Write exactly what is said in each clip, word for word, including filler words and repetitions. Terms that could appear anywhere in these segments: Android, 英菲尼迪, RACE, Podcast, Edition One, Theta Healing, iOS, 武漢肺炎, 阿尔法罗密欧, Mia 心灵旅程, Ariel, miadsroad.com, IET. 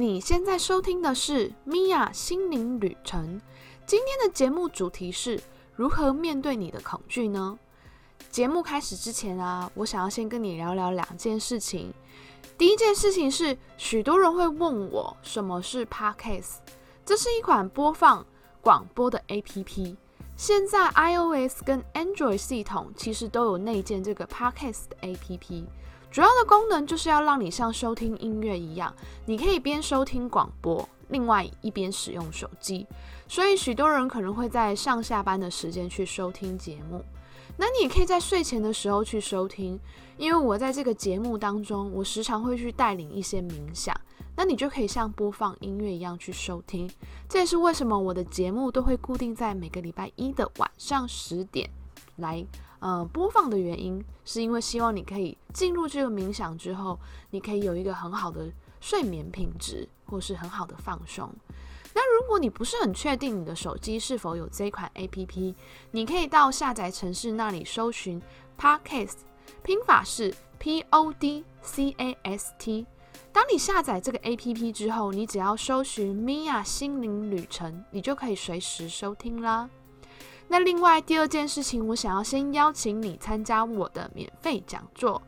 你现在收听的是 Mia 心灵旅程，今天的节目主题是如何面对你的恐惧呢？节目开始之前啊，我想要先跟你聊聊两件事情。第一件事情是，许多人会问我什么是 Podcast， 这是一款播放广播的 A P P， 现在 iOS 跟 Android 系统其实都有内建这个 Podcast 的 A P P，主要的功能就是要让你像收听音乐一样，你可以边收听广播，另外一边使用手机。所以许多人可能会在上下班的时间去收听节目，那你也可以在睡前的时候去收听。因为我在这个节目当中，我时常会去带领一些冥想，那你就可以像播放音乐一样去收听。这也是为什么我的节目都会固定在每个礼拜一的晚上十点来呃，播放的原因，是因为希望你可以进入这个冥想之后，你可以有一个很好的睡眠品质，或是很好的放松。那如果你不是很确定你的手机是否有这款 A P P， 你可以到下载程式那里搜寻 Podcast， 拼法是 P O D C A S T。 当你下载这个 A P P 之后，你只要搜寻 Mia 心灵旅程，你就可以随时收听啦。那另外第二件事情，我想要先邀请你参加我的免费讲座。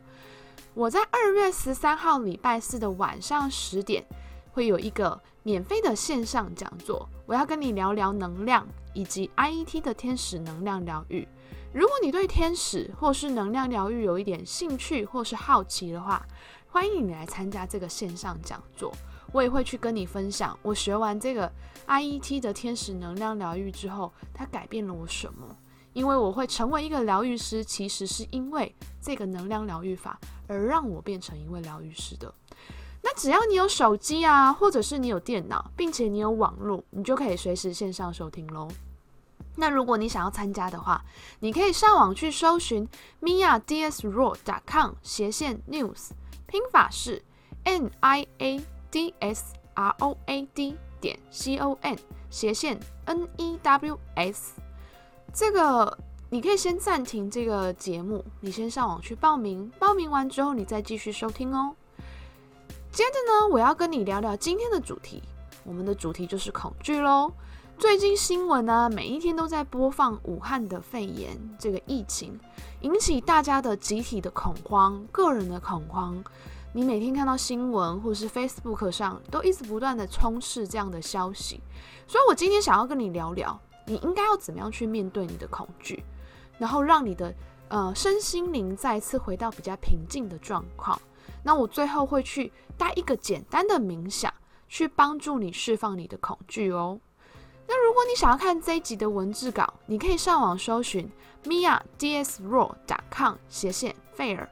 我在二月十三号礼拜四的晚上十点会有一个免费的线上讲座，我要跟你聊聊能量以及 I E T 的天使能量疗愈。如果你对天使或是能量疗愈有一点兴趣或是好奇的话，欢迎你来参加这个线上讲座。我也会去跟你分享，我学完这个 I E T 的天使能量疗愈之后，它改变了我什么？因为我会成为一个疗愈师，其实是因为这个能量疗愈法而让我变成一位疗愈师的。那只要你有手机啊，或者是你有电脑，并且你有网络，你就可以随时线上收听咯。那如果你想要参加的话，你可以上网去搜寻 miadsroad.com 斜线 news， 拼法是 N I A D S R O A D 点 C O M 斜线 N E W S。 这个你可以先暂停这个节目，你先上网去报名，报名完之后你再继续收听哦。接着呢，我要跟你聊聊今天的主题，我们的主题就是恐惧咯。最近新闻啊，每一天都在播放武汉的肺炎这个疫情，引起大家的集体的恐慌，个人的恐慌。你每天看到新闻或是 Facebook 上都一直不断的充斥这样的消息，所以我今天想要跟你聊聊，你应该要怎么样去面对你的恐惧，然后让你的呃身心灵再次回到比较平静的状况。那我最后会去带一个简单的冥想，去帮助你释放你的恐惧哦。那如果你想要看这一集的文字稿，你可以上网搜寻 miadsroad.com 斜线 fair，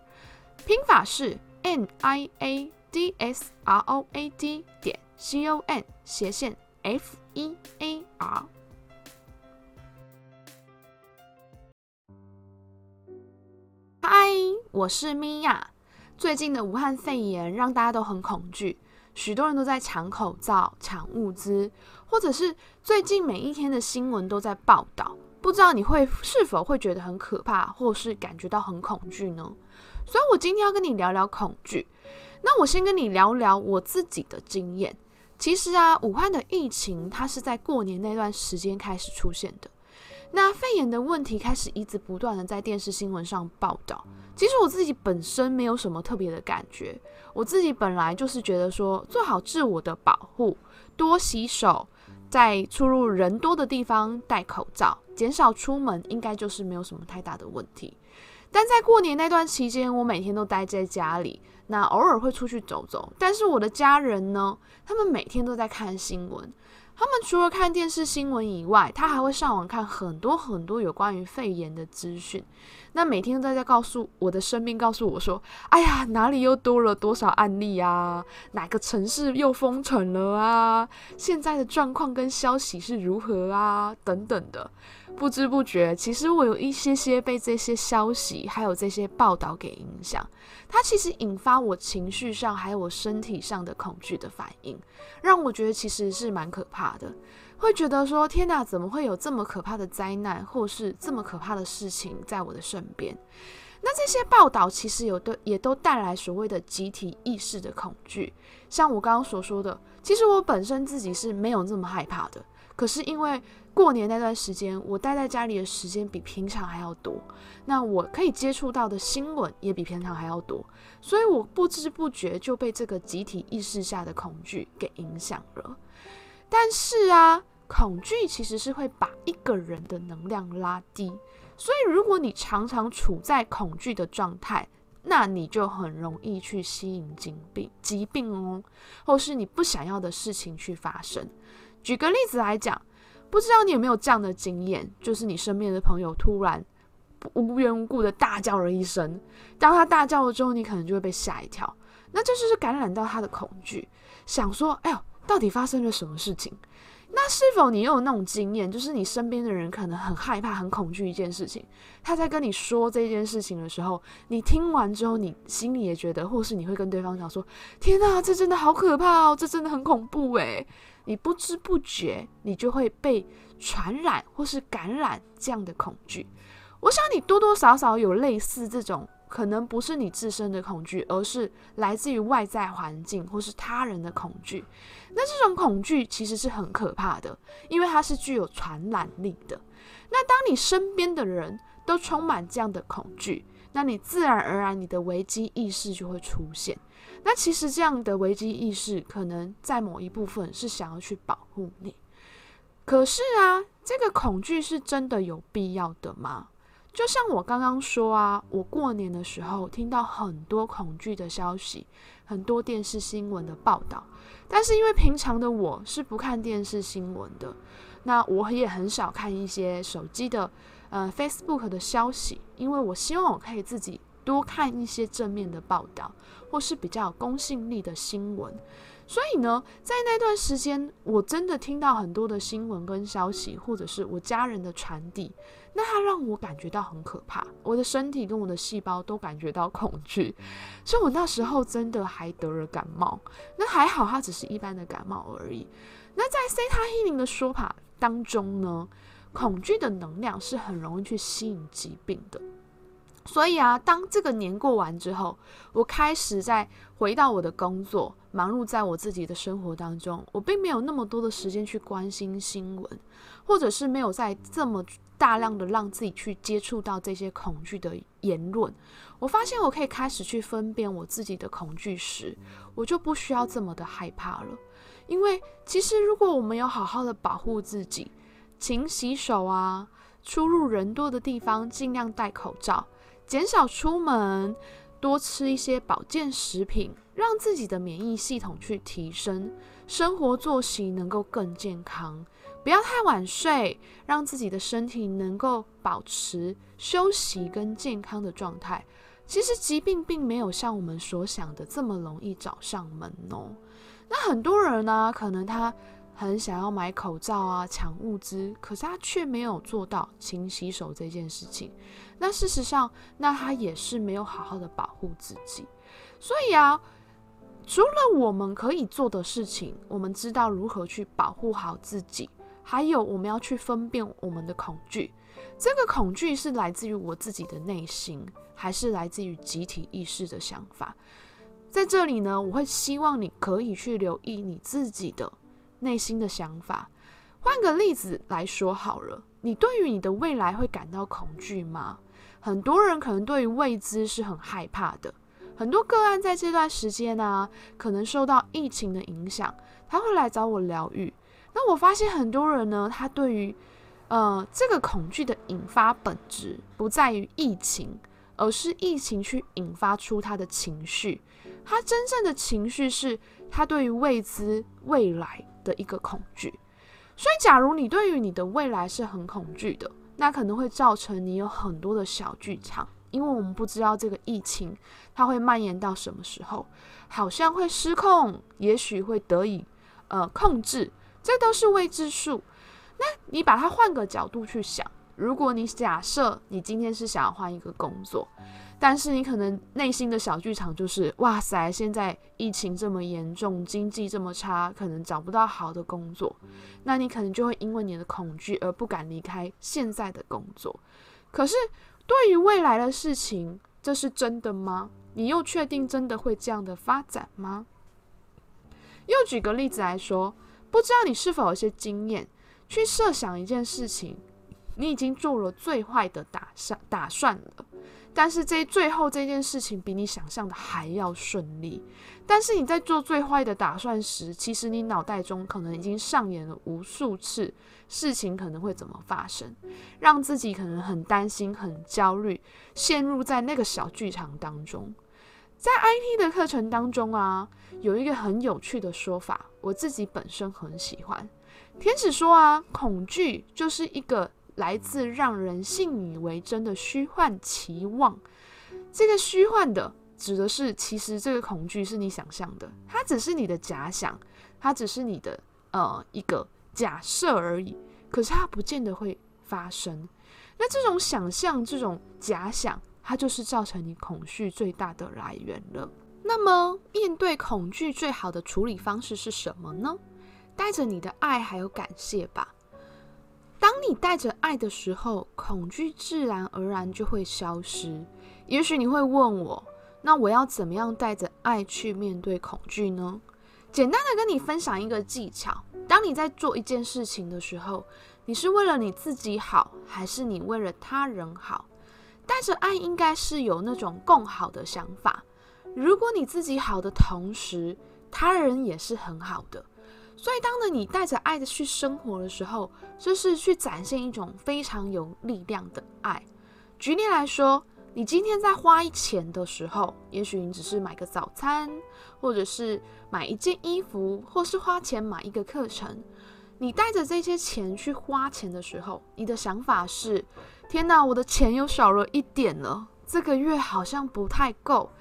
拼法是N I A D S R O A D 点 C O M 斜线 F E A R。 嗨，我是 Mia。 最近的武汉肺炎让大家都很恐惧，许多人都在抢口罩、抢物资，或者是最近每一天的新闻都在报道，不知道你会是否会觉得很可怕，或是感觉到很恐惧呢？所以我今天要跟你聊聊恐惧。那我先跟你聊聊我自己的经验。其实啊，武汉的疫情它是在过年那段时间开始出现的，那肺炎的问题开始一直不断的在电视新闻上报道。其实我自己本身没有什么特别的感觉，我自己本来就是觉得说，做好自我的保护，多洗手，在出入人多的地方戴口罩，减少出门，应该就是没有什么太大的问题。但在过年那段期间，我每天都待在家里，那偶尔会出去走走，但是我的家人呢，他们每天都在看新闻。他们除了看电视新闻以外，他还会上网看很多很多有关于肺炎的资讯。那每天都在告诉我的生命，告诉我说，哎呀，哪里又多了多少案例啊，哪个城市又封城了啊，现在的状况跟消息是如何啊，等等的。不知不觉，其实我有一些些被这些消息还有这些报道给影响，它其实引发我情绪上还有我身体上的恐惧的反应，让我觉得其实是蛮可怕的，会觉得说，天哪，怎么会有这么可怕的灾难，或是这么可怕的事情在我的身边？那这些报道其实有的也都带来所谓的集体意识的恐惧，像我刚刚所说的，其实我本身自己是没有这么害怕的，可是因为过年那段时间我待在家里的时间比平常还要多，那我可以接触到的新闻也比平常还要多，所以我不知不觉就被这个集体意识下的恐惧给影响了。但是啊，恐惧其实是会把一个人的能量拉低，所以如果你常常处在恐惧的状态，那你就很容易去吸引疾病哦，或是你不想要的事情去发生。举个例子来讲，不知道你有没有这样的经验，就是你身边的朋友突然无缘无故的大叫了一声，当他大叫了之后，你可能就会被吓一跳，那这就是感染到他的恐惧，想说哎呦，到底发生了什么事情。那是否你有那种经验，就是你身边的人可能很害怕很恐惧一件事情，他在跟你说这件事情的时候，你听完之后你心里也觉得，或是你会跟对方讲说，天啊，这真的好可怕哦，这真的很恐怖耶，你不知不觉你就会被传染或是感染这样的恐惧。我想你多多少少有类似这种，可能不是你自身的恐惧，而是来自于外在环境或是他人的恐惧。那这种恐惧其实是很可怕的，因为它是具有传染力的。那当你身边的人都充满这样的恐惧，那你自然而然你的危机意识就会出现。那其实这样的危机意识可能在某一部分是想要去保护你。可是啊，这个恐惧是真的有必要的吗？就像我刚刚说啊，我过年的时候听到很多恐惧的消息，很多电视新闻的报道，但是因为平常的我是不看电视新闻的，那我也很少看一些手机的、呃、Facebook 的消息，因为我希望我可以自己多看一些正面的报道，或是比较有公信力的新闻。所以呢，在那段时间我真的听到很多的新闻跟消息，或者是我家人的传递，那它让我感觉到很可怕，我的身体跟我的细胞都感觉到恐惧，所以我那时候真的还得了感冒。那还好它只是一般的感冒而已。那在 Theta Healing 的说法当中呢，恐惧的能量是很容易去吸引疾病的，所以啊，当这个年过完之后，我开始在回到我的工作，忙碌在我自己的生活当中，我并没有那么多的时间去关心新闻，或者是没有在这么大量的让自己去接触到这些恐惧的言论。我发现我可以开始去分辨我自己的恐惧时，我就不需要这么的害怕了。因为其实如果我们有好好的保护自己，勤洗手啊，出入人多的地方尽量戴口罩，减少出门，多吃一些保健食品，让自己的免疫系统去提升，生活作息能够更健康，不要太晚睡，让自己的身体能够保持休息跟健康的状态。其实疾病并没有像我们所想的这么容易找上门哦。那很多人呢、啊，可能他很想要买口罩啊，抢物资，可是他却没有做到勤洗手这件事情。那事实上，那他也是没有好好的保护自己。所以啊，除了我们可以做的事情，我们知道如何去保护好自己，还有我们要去分辨我们的恐惧。这个恐惧是来自于我自己的内心，还是来自于集体意识的想法？在这里呢，我会希望你可以去留意你自己的内心的想法。换个例子来说好了，你对于你的未来会感到恐惧吗？很多人可能对于未知是很害怕的，很多个案在这段时间啊，可能受到疫情的影响，他会来找我疗愈。那我发现很多人呢，他对于呃这个恐惧的引发本质不在于疫情，而是疫情去引发出他的情绪。他真正的情绪是他对于未知未来的一个恐惧。所以假如你对于你的未来是很恐惧的，那可能会造成你有很多的小剧场，因为我们不知道这个疫情它会蔓延到什么时候，好像会失控，也许会得以、呃、控制，这都是未知数。那你把它换个角度去想，如果你假设你今天是想要换一个工作，但是你可能内心的小剧场就是，哇塞，现在疫情这么严重，经济这么差，可能找不到好的工作，那你可能就会因为你的恐惧而不敢离开现在的工作。可是对于未来的事情，这是真的吗？你又确定真的会这样的发展吗？又举个例子来说，不知道你是否有些经验，去设想一件事情，你已经做了最坏的 打, 打算了，但是这最后这件事情比你想象的还要顺利。但是你在做最坏的打算时，其实你脑袋中可能已经上演了无数次事情可能会怎么发生，让自己可能很担心很焦虑，陷入在那个小剧场当中。在 I T 的课程当中啊，有一个很有趣的说法，我自己本身很喜欢。天使说啊，恐惧就是一个来自让人信以为真的虚幻期望。这个虚幻的指的是，其实这个恐惧是你想象的，它只是你的假想，它只是你的呃一个假设而已，可是它不见得会发生。那这种想象，这种假想，它就是造成你恐惧最大的来源了。那么面对恐惧最好的处理方式是什么呢？带着你的爱还有感谢吧。当你带着爱的时候，恐惧自然而然就会消失。也许你会问我，那我要怎么样带着爱去面对恐惧呢？简单的跟你分享一个技巧，当你在做一件事情的时候，你是为了你自己好，还是你为了他人好？带着爱应该是有那种共好的想法，如果你自己好的同时，他人也是很好的。所以当你带着爱的去生活的时候，就是去展现一种非常有力量的爱。举例来说，你今天在花钱的时候，也许你只是买个早餐，或者是买一件衣服，或是花钱买一个课程。你带着这些钱去花钱的时候，你的想法是，天哪，我的钱又少了一点了，这个月好像不太够。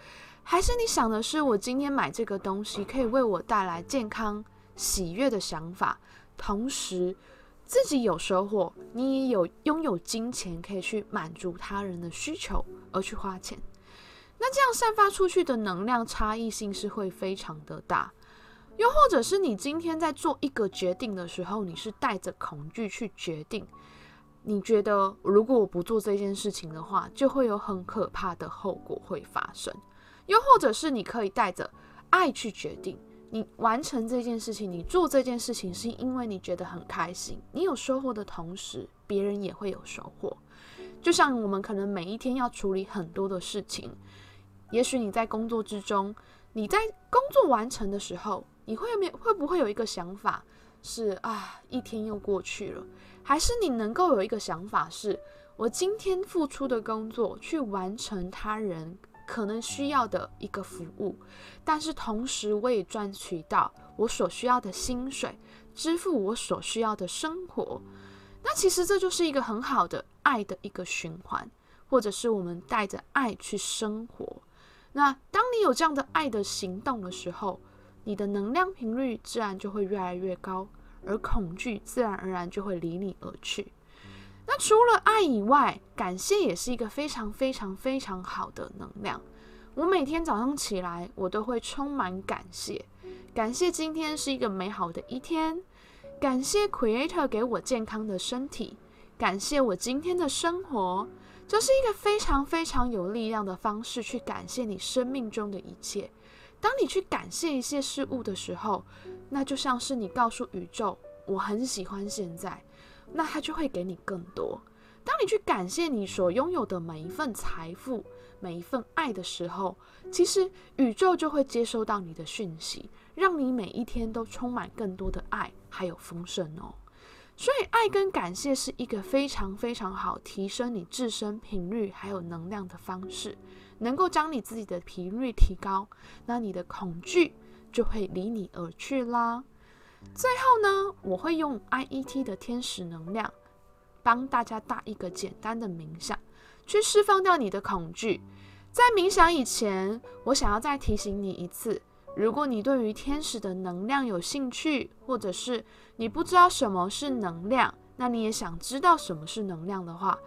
还是你想的是，我今天买这个东西可以为我带来健康喜悦的想法，同时自己有收获，你也有拥有金钱可以去满足他人的需求而去花钱。那这样散发出去的能量差异性是会非常的大。又或者是你今天在做一个决定的时候，你是带着恐惧去决定，你觉得如果我不做这件事情的话，就会有很可怕的后果会发生。又或者是你可以带着爱去决定，你完成这件事情，你做这件事情是因为你觉得很开心，你有收获的同时，别人也会有收获。就像我们可能每一天要处理很多的事情，也许你在工作之中，你在工作完成的时候，你 会, 会不会有一个想法是啊，一天又过去了？还是你能够有一个想法是，我今天付出的工作去完成他人可能需要的一个服务，但是同时我也赚取到我所需要的薪水，支付我所需要的生活。那其实这就是一个很好的爱的一个循环，或者是我们带着爱去生活。那当你有这样的爱的行动的时候，你的能量频率自然就会越来越高，而恐惧自然而然就会离你而去。那除了爱以外，感谢也是一个非常非常非常好的能量。我每天早上起来，我都会充满感谢，感谢今天是一个美好的一天，感谢 Creator 给我健康的身体，感谢我今天的生活。这是一个非常非常有力量的方式去感谢你生命中的一切。当你去感谢一些事物的时候，那就像是你告诉宇宙，我很喜欢现在，那它就会给你更多。当你去感谢你所拥有的每一份财富，每一份爱的时候，其实宇宙就会接收到你的讯息，让你每一天都充满更多的爱还有丰盛哦。所以爱跟感谢是一个非常非常好提升你自身频率还有能量的方式，能够将你自己的频率提高，那你的恐惧就会离你而去啦。最后呢，我会用 I E T 的天使能量帮大家打一个简单的冥想，去释放掉你的恐惧。在冥想以前，我想要再提醒你一次，如果你对于天使的能量有兴趣，或者是你不知道什么是能量，那你也想知道什么是能量的话，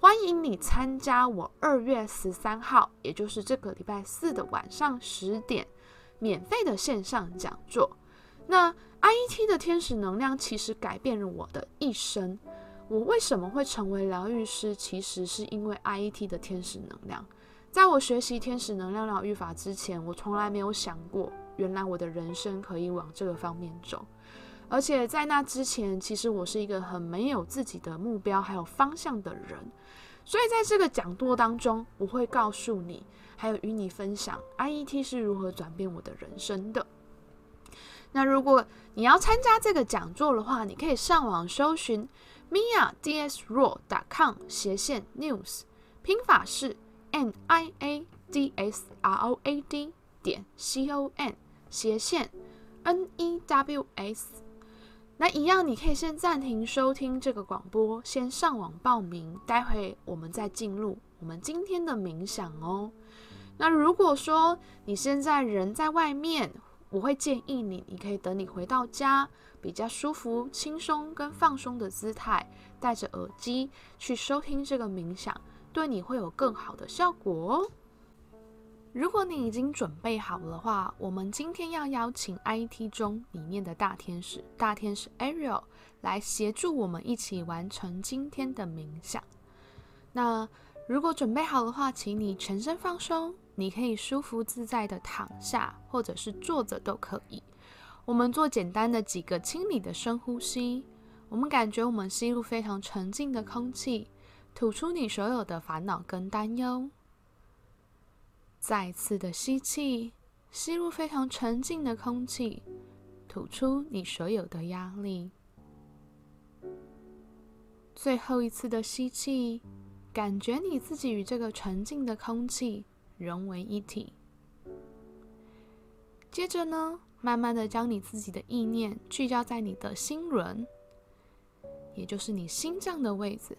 欢迎你参加我二月十三号，也就是这个礼拜四的晚上十点免费的线上讲座。那 I E T 的天使能量其实改变了我的一生。我为什么会成为疗愈师，其实是因为 I E T 的天使能量。在我学习天使能量疗愈法之前，我从来没有想过原来我的人生可以往这个方面走。而且在那之前，其实我是一个很没有自己的目标还有方向的人。所以在这个讲座当中，我会告诉你，还有与你分享 I E T 是如何转变我的人生的。那如果你要参加这个讲座的话，你可以上网搜寻 miadsroad.com 斜线 news， 拼法是 miadsroad 点 com 斜线 news。那一样，你可以先暂停收听这个广播，先上网报名，待会我们再进入我们今天的冥想哦。那如果说你现在人在外面，我会建议你，你可以等你回到家，比较舒服、轻松跟放松的姿态，戴着耳机去收听这个冥想，对你会有更好的效果哦。如果你已经准备好的话，我们今天要邀请 I E T 中里面的大天使，大天使 Ariel 来协助我们一起完成今天的冥想。那如果准备好的话，请你全身放松，你可以舒服自在的躺下或者是坐着都可以。我们做简单的几个清理的深呼吸，我们感觉我们吸入非常纯净的空气，吐出你所有的烦恼跟担忧。再次的吸气，吸入非常纯净的空气，吐出你所有的压力。最后一次的吸气，感觉你自己与这个纯净的空气融为一体。接着呢，慢慢的将你自己的意念聚焦在你的心轮，也就是你心脏的位置。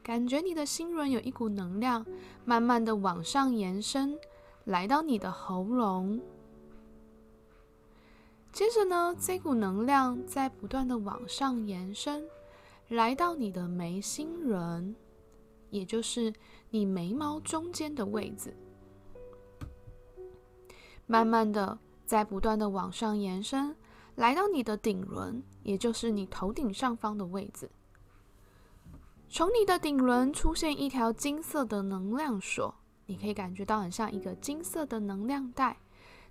感觉你的心轮有一股能量，慢慢的往上延伸，来到你的喉咙。接着呢，这股能量在不断的往上延伸，来到你的眉心轮，也就是你眉毛中间的位置。慢慢的，在不断的往上延伸，来到你的顶轮，也就是你头顶上方的位置。从你的顶轮出现一条金色的能量锁，你可以感觉到很像一个金色的能量带，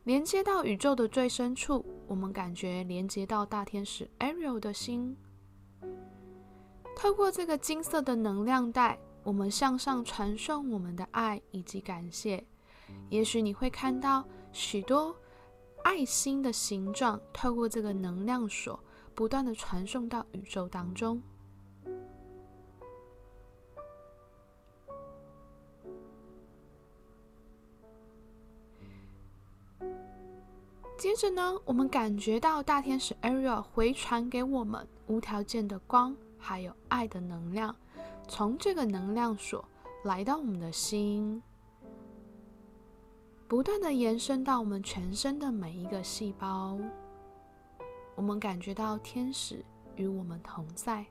连接到宇宙的最深处。我们感觉连接到大天使 Ariel 的心。透过这个金色的能量带，我们向上传送我们的爱以及感谢。也许你会看到许多爱心的形状，透过这个能量锁，不断的传送到宇宙当中。接着呢，我们感觉到大天使 Ariel 回传给我们无条件的光，还有爱的能量，从这个能量锁来到我们的心，不断的延伸到我们全身的每一个细胞。我们感觉到天使与我们同在。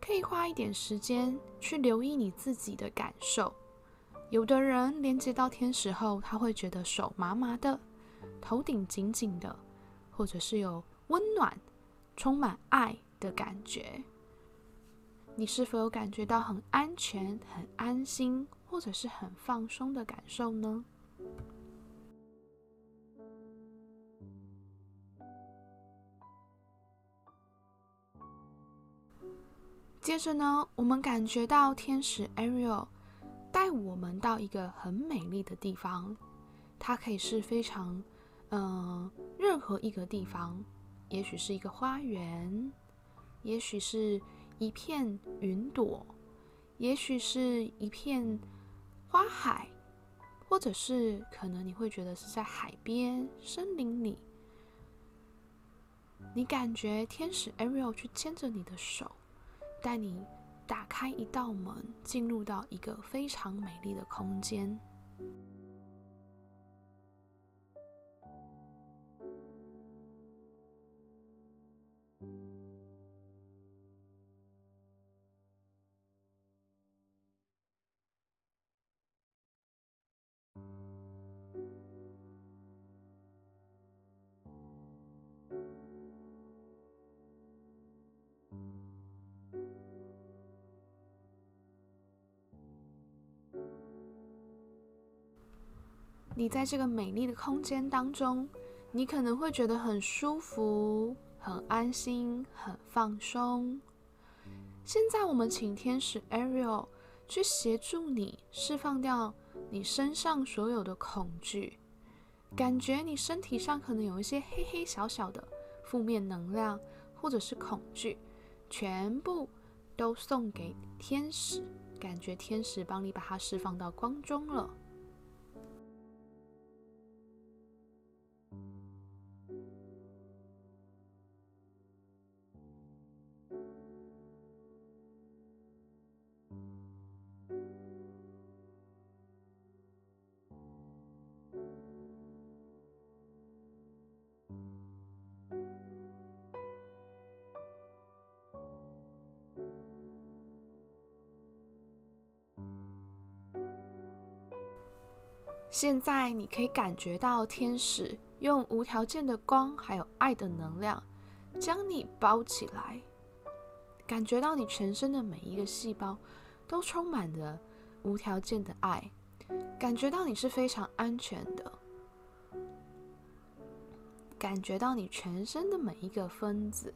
可以花一点时间去留意你自己的感受。有的人连接到天使后，他会觉得手麻麻的，头顶紧紧的，或者是有温暖、充满爱的感觉。你是否有感觉到很安全、很安心，或者是很放松的感受呢？接着呢，我们感觉到天使 Ariel带我们到一个很美丽的地方，它可以是非常，呃，任何一个地方，也许是一个花园，也许是一片云朵，也许是一片花海，或者是可能你会觉得是在海边、森林里。你感觉天使 Ariel 去牵着你的手，带你打开一道门，进入到一个非常美丽的空间。你在这个美丽的空间当中，你可能会觉得很舒服、很安心、很放松。现在我们请天使 Ariel 去协助你释放掉你身上所有的恐惧，感觉你身体上可能有一些黑黑小小的负面能量或者是恐惧，全部都送给天使，感觉天使帮你把它释放到光中了。现在你可以感觉到天使用无条件的光还有爱的能量将你包起来，感觉到你全身的每一个细胞都充满了无条件的爱，感觉到你是非常安全的，感觉到你全身的每一个分子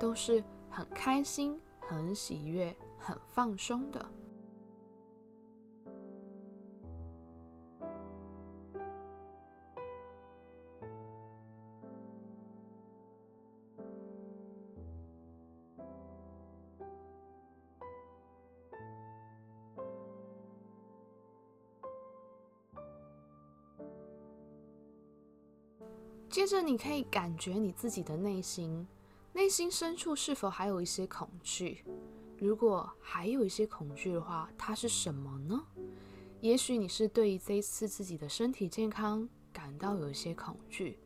都是很开心、很喜悦、很放松的。接着你可以感觉你自己的内心，内心深处是否还有一些恐惧？如果还有一些恐惧的话，它是什么呢？也许你是对于这一次自己的身体健康感到有一些恐惧，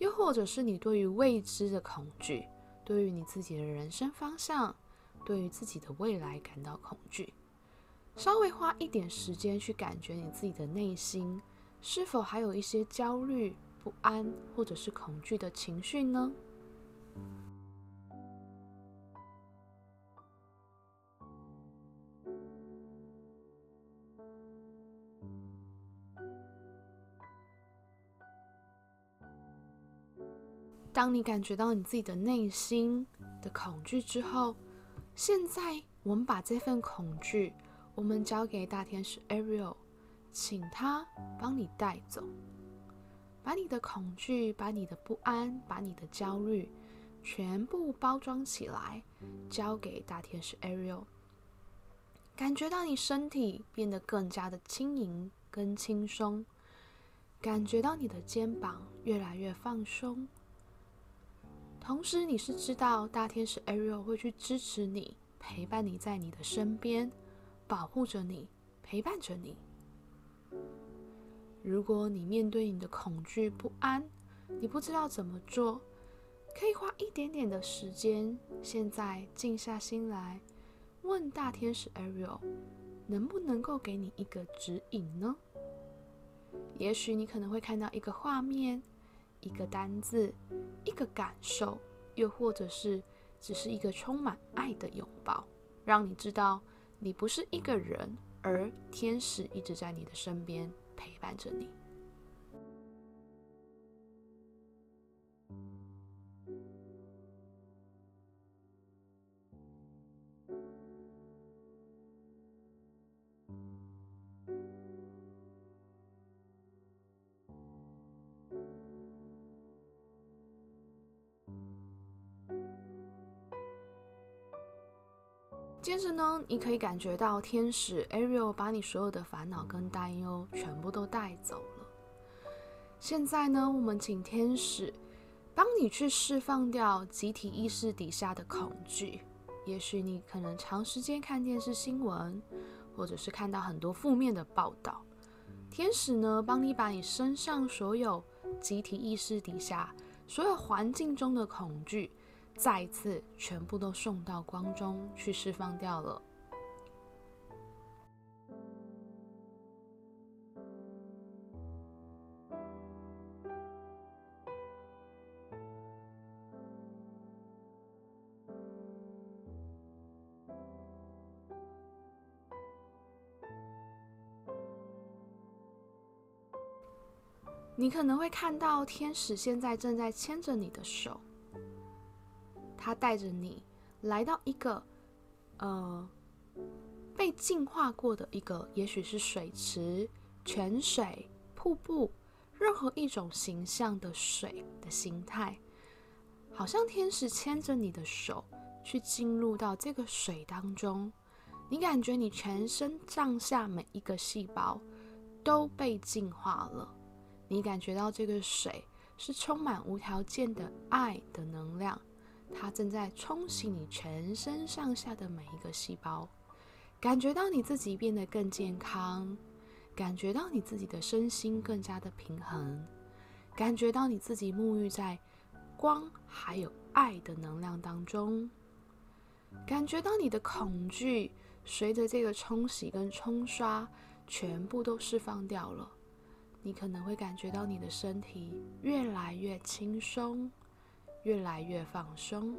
又或者是你对于未知的恐惧，对于你自己的人生方向，对于自己的未来感到恐惧。稍微花一点时间去感觉你自己的内心，是否还有一些焦虑、不安或者是恐惧的情绪呢？当你感觉到你自己的内心的恐惧之后，现在我们把这份恐惧我们交给大天使 Ariel， 请他帮你带走，把你的恐惧、把你的不安、把你的焦虑全部包装起来，交给大天使 Ariel。 感觉到你身体变得更加的轻盈跟轻松，感觉到你的肩膀越来越放松，同时你是知道大天使 Ariel 会去支持你，陪伴你在你的身边，保护着你，陪伴着你。如果你面对你的恐惧、不安，你不知道怎么做，可以花一点点的时间，现在静下心来，问大天使 Ariel 能不能够给你一个指引呢？也许你可能会看到一个画面、一个单字、一个感受，又或者是只是一个充满爱的拥抱，让你知道你不是一个人，而天使一直在你的身边陪伴着你。接着呢，你可以感觉到天使 Ariel 把你所有的烦恼跟担忧全部都带走了。现在呢，我们请天使帮你去释放掉集体意识底下的恐惧。也许你可能长时间看电视新闻，或者是看到很多负面的报道，天使呢帮你把你身上所有集体意识底下所有环境中的恐惧再一次全部都送到光中去释放掉了。你可能会看到天使现在正在牵着你的手，他带着你来到一个呃被净化过的一个，也许是水池、泉水、瀑布，任何一种形象的水的形态，好像天使牵着你的手去进入到这个水当中。你感觉你全身上下每一个细胞都被净化了，你感觉到这个水是充满无条件的爱的能量，它正在冲洗你全身上下的每一个细胞，感觉到你自己变得更健康，感觉到你自己的身心更加的平衡，感觉到你自己沐浴在光还有爱的能量当中，感觉到你的恐惧随着这个冲洗跟冲刷全部都释放掉了。你可能会感觉到你的身体越来越轻松，越来越放松。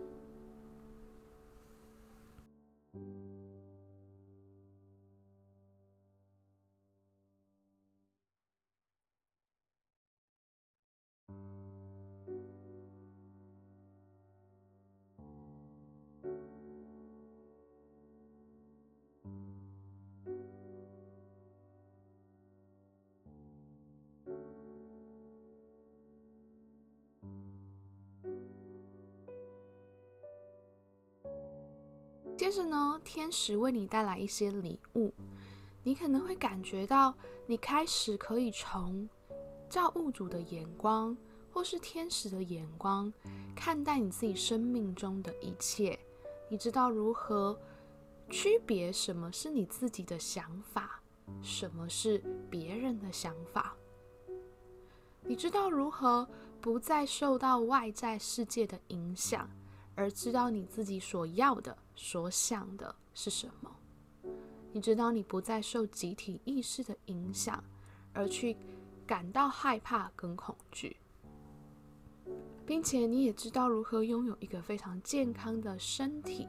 接着呢，天使为你带来一些礼物，你可能会感觉到你开始可以从造物主的眼光或是天使的眼光看待你自己生命中的一切。你知道如何区别什么是你自己的想法，什么是别人的想法，你知道如何不再受到外在世界的影响，而知道你自己所要的、所想的是什么。你知道你不再受集体意识的影响，而去感到害怕跟恐惧，并且你也知道如何拥有一个非常健康的身体，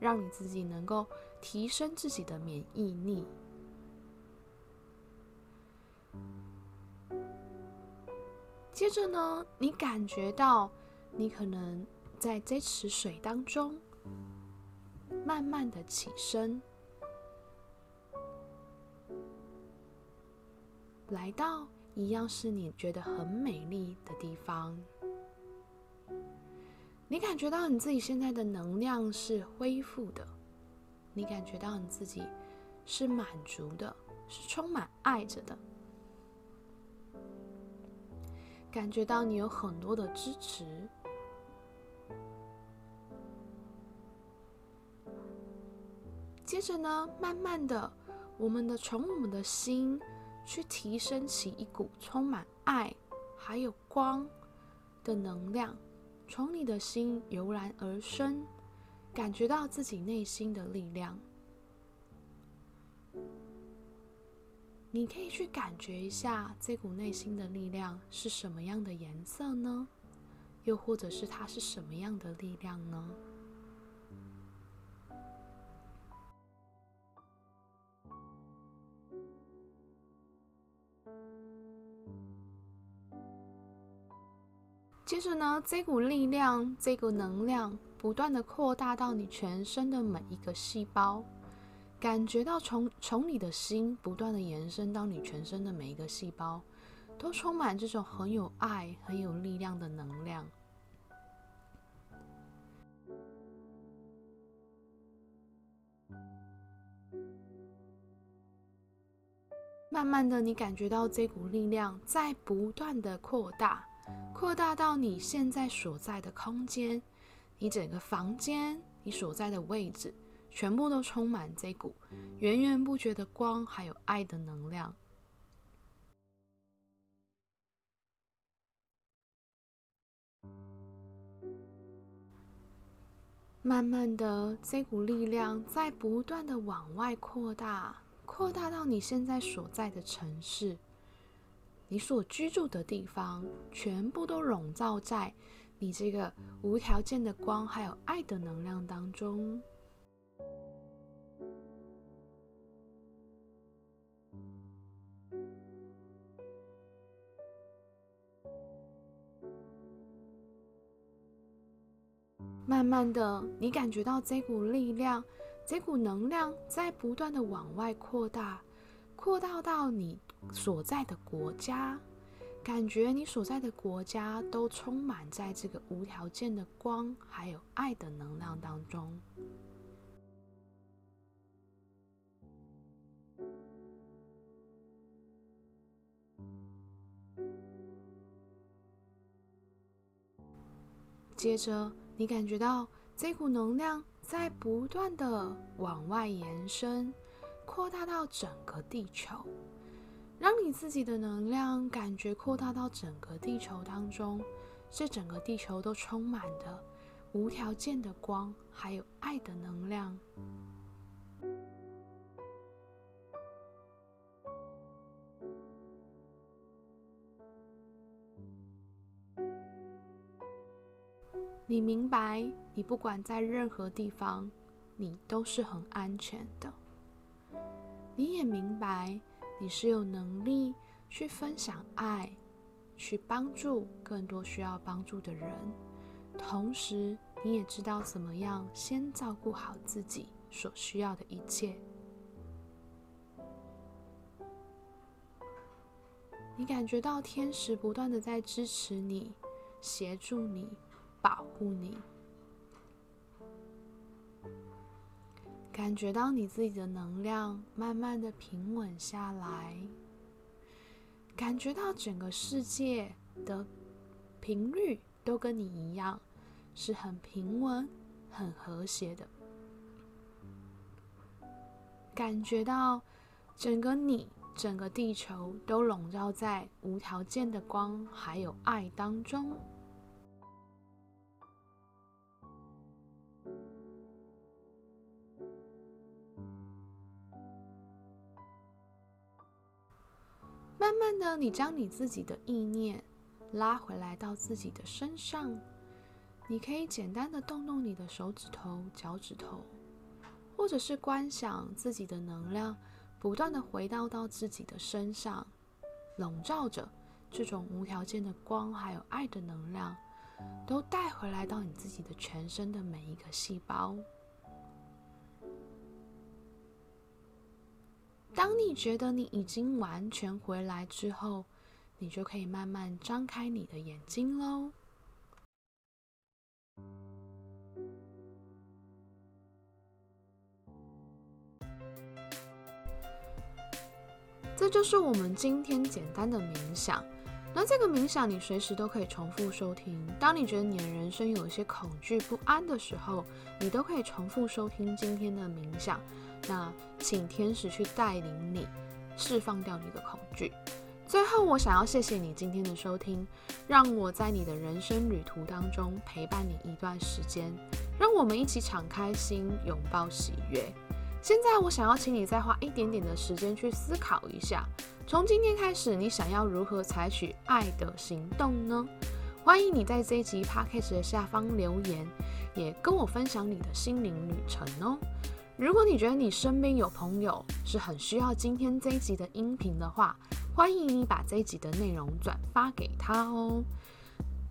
让你自己能够提升自己的免疫力。接着呢，你感觉到你可能在这池水当中慢慢的起身，来到一样是你觉得很美丽的地方。你感觉到你自己现在的能量是恢复的，你感觉到你自己是满足的，是充满爱着的，感觉到你有很多的支持。接着呢，慢慢的，我们的从我们的心去提升起一股充满爱还有光的能量，从你的心油然而生，感觉到自己内心的力量。你可以去感觉一下这股内心的力量是什么样的颜色呢？又或者是它是什么样的力量呢？接着呢，这股力量、这股能量不断的扩大到你全身的每一个细胞，感觉到从从你的心不断的延伸到你全身的每一个细胞，都充满这种很有爱、很有力量的能量。慢慢的，你感觉到这股力量在不断的扩大。扩大到你现在所在的空间，你整个房间，你所在的位置，全部都充满这股源源不绝的光还有爱的能量。慢慢的，这股力量在不断的往外扩大，扩大到你现在所在的城市，你所居住的地方，全部都笼罩在你这个无条件的光还有爱的能量当中。慢慢的，你感觉到这股力量，这股能量在不断的往外扩大，扩大到你所在的国家，感觉你所在的国家都充满在这个无条件的光还有爱的能量当中。接着你感觉到这股能量在不断的往外延伸，扩大到整个地球，让你自己的能量感觉扩大到整个地球当中，这整个地球都充满着无条件的光还有爱的能量。你明白，你不管在任何地方，你都是很安全的。你也明白，你是有能力去分享爱，去帮助更多需要帮助的人。同时，你也知道怎么样先照顾好自己所需要的一切。你感觉到天使不断的在支持你，协助你，保护你，感觉到你自己的能量慢慢的平稳下来，感觉到整个世界的频率都跟你一样，是很平稳、很和谐的。感觉到整个你、整个地球都笼罩在无条件的光还有爱当中。慢慢的，你将你自己的意念拉回来到自己的身上，你可以简单的动动你的手指头、脚趾头，或者是观想自己的能量不断的回到到自己的身上，笼罩着这种无条件的光还有爱的能量，都带回来到你自己的全身的每一个细胞。当你觉得你已经完全回来之后，你就可以慢慢张开你的眼睛咯。这就是我们今天简单的冥想。那这个冥想你随时都可以重复收听，当你觉得你的人生有一些恐惧不安的时候，你都可以重复收听今天的冥想。那请天使去带领你释放掉你的恐惧。最后我想要谢谢你今天的收听，让我在你的人生旅途当中陪伴你一段时间，让我们一起敞开心，拥抱喜悦。现在我想要请你再花一点点的时间去思考一下，从今天开始你想要如何采取爱的行动呢？欢迎你在这一集 Podcast 的下方留言，也跟我分享你的心灵旅程哦。如果你觉得你身边有朋友是很需要今天这一集的音频的话，欢迎你把这一集的内容转发给他哦。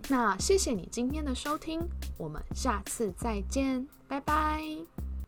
那谢谢你今天的收听，我们下次再见，拜拜。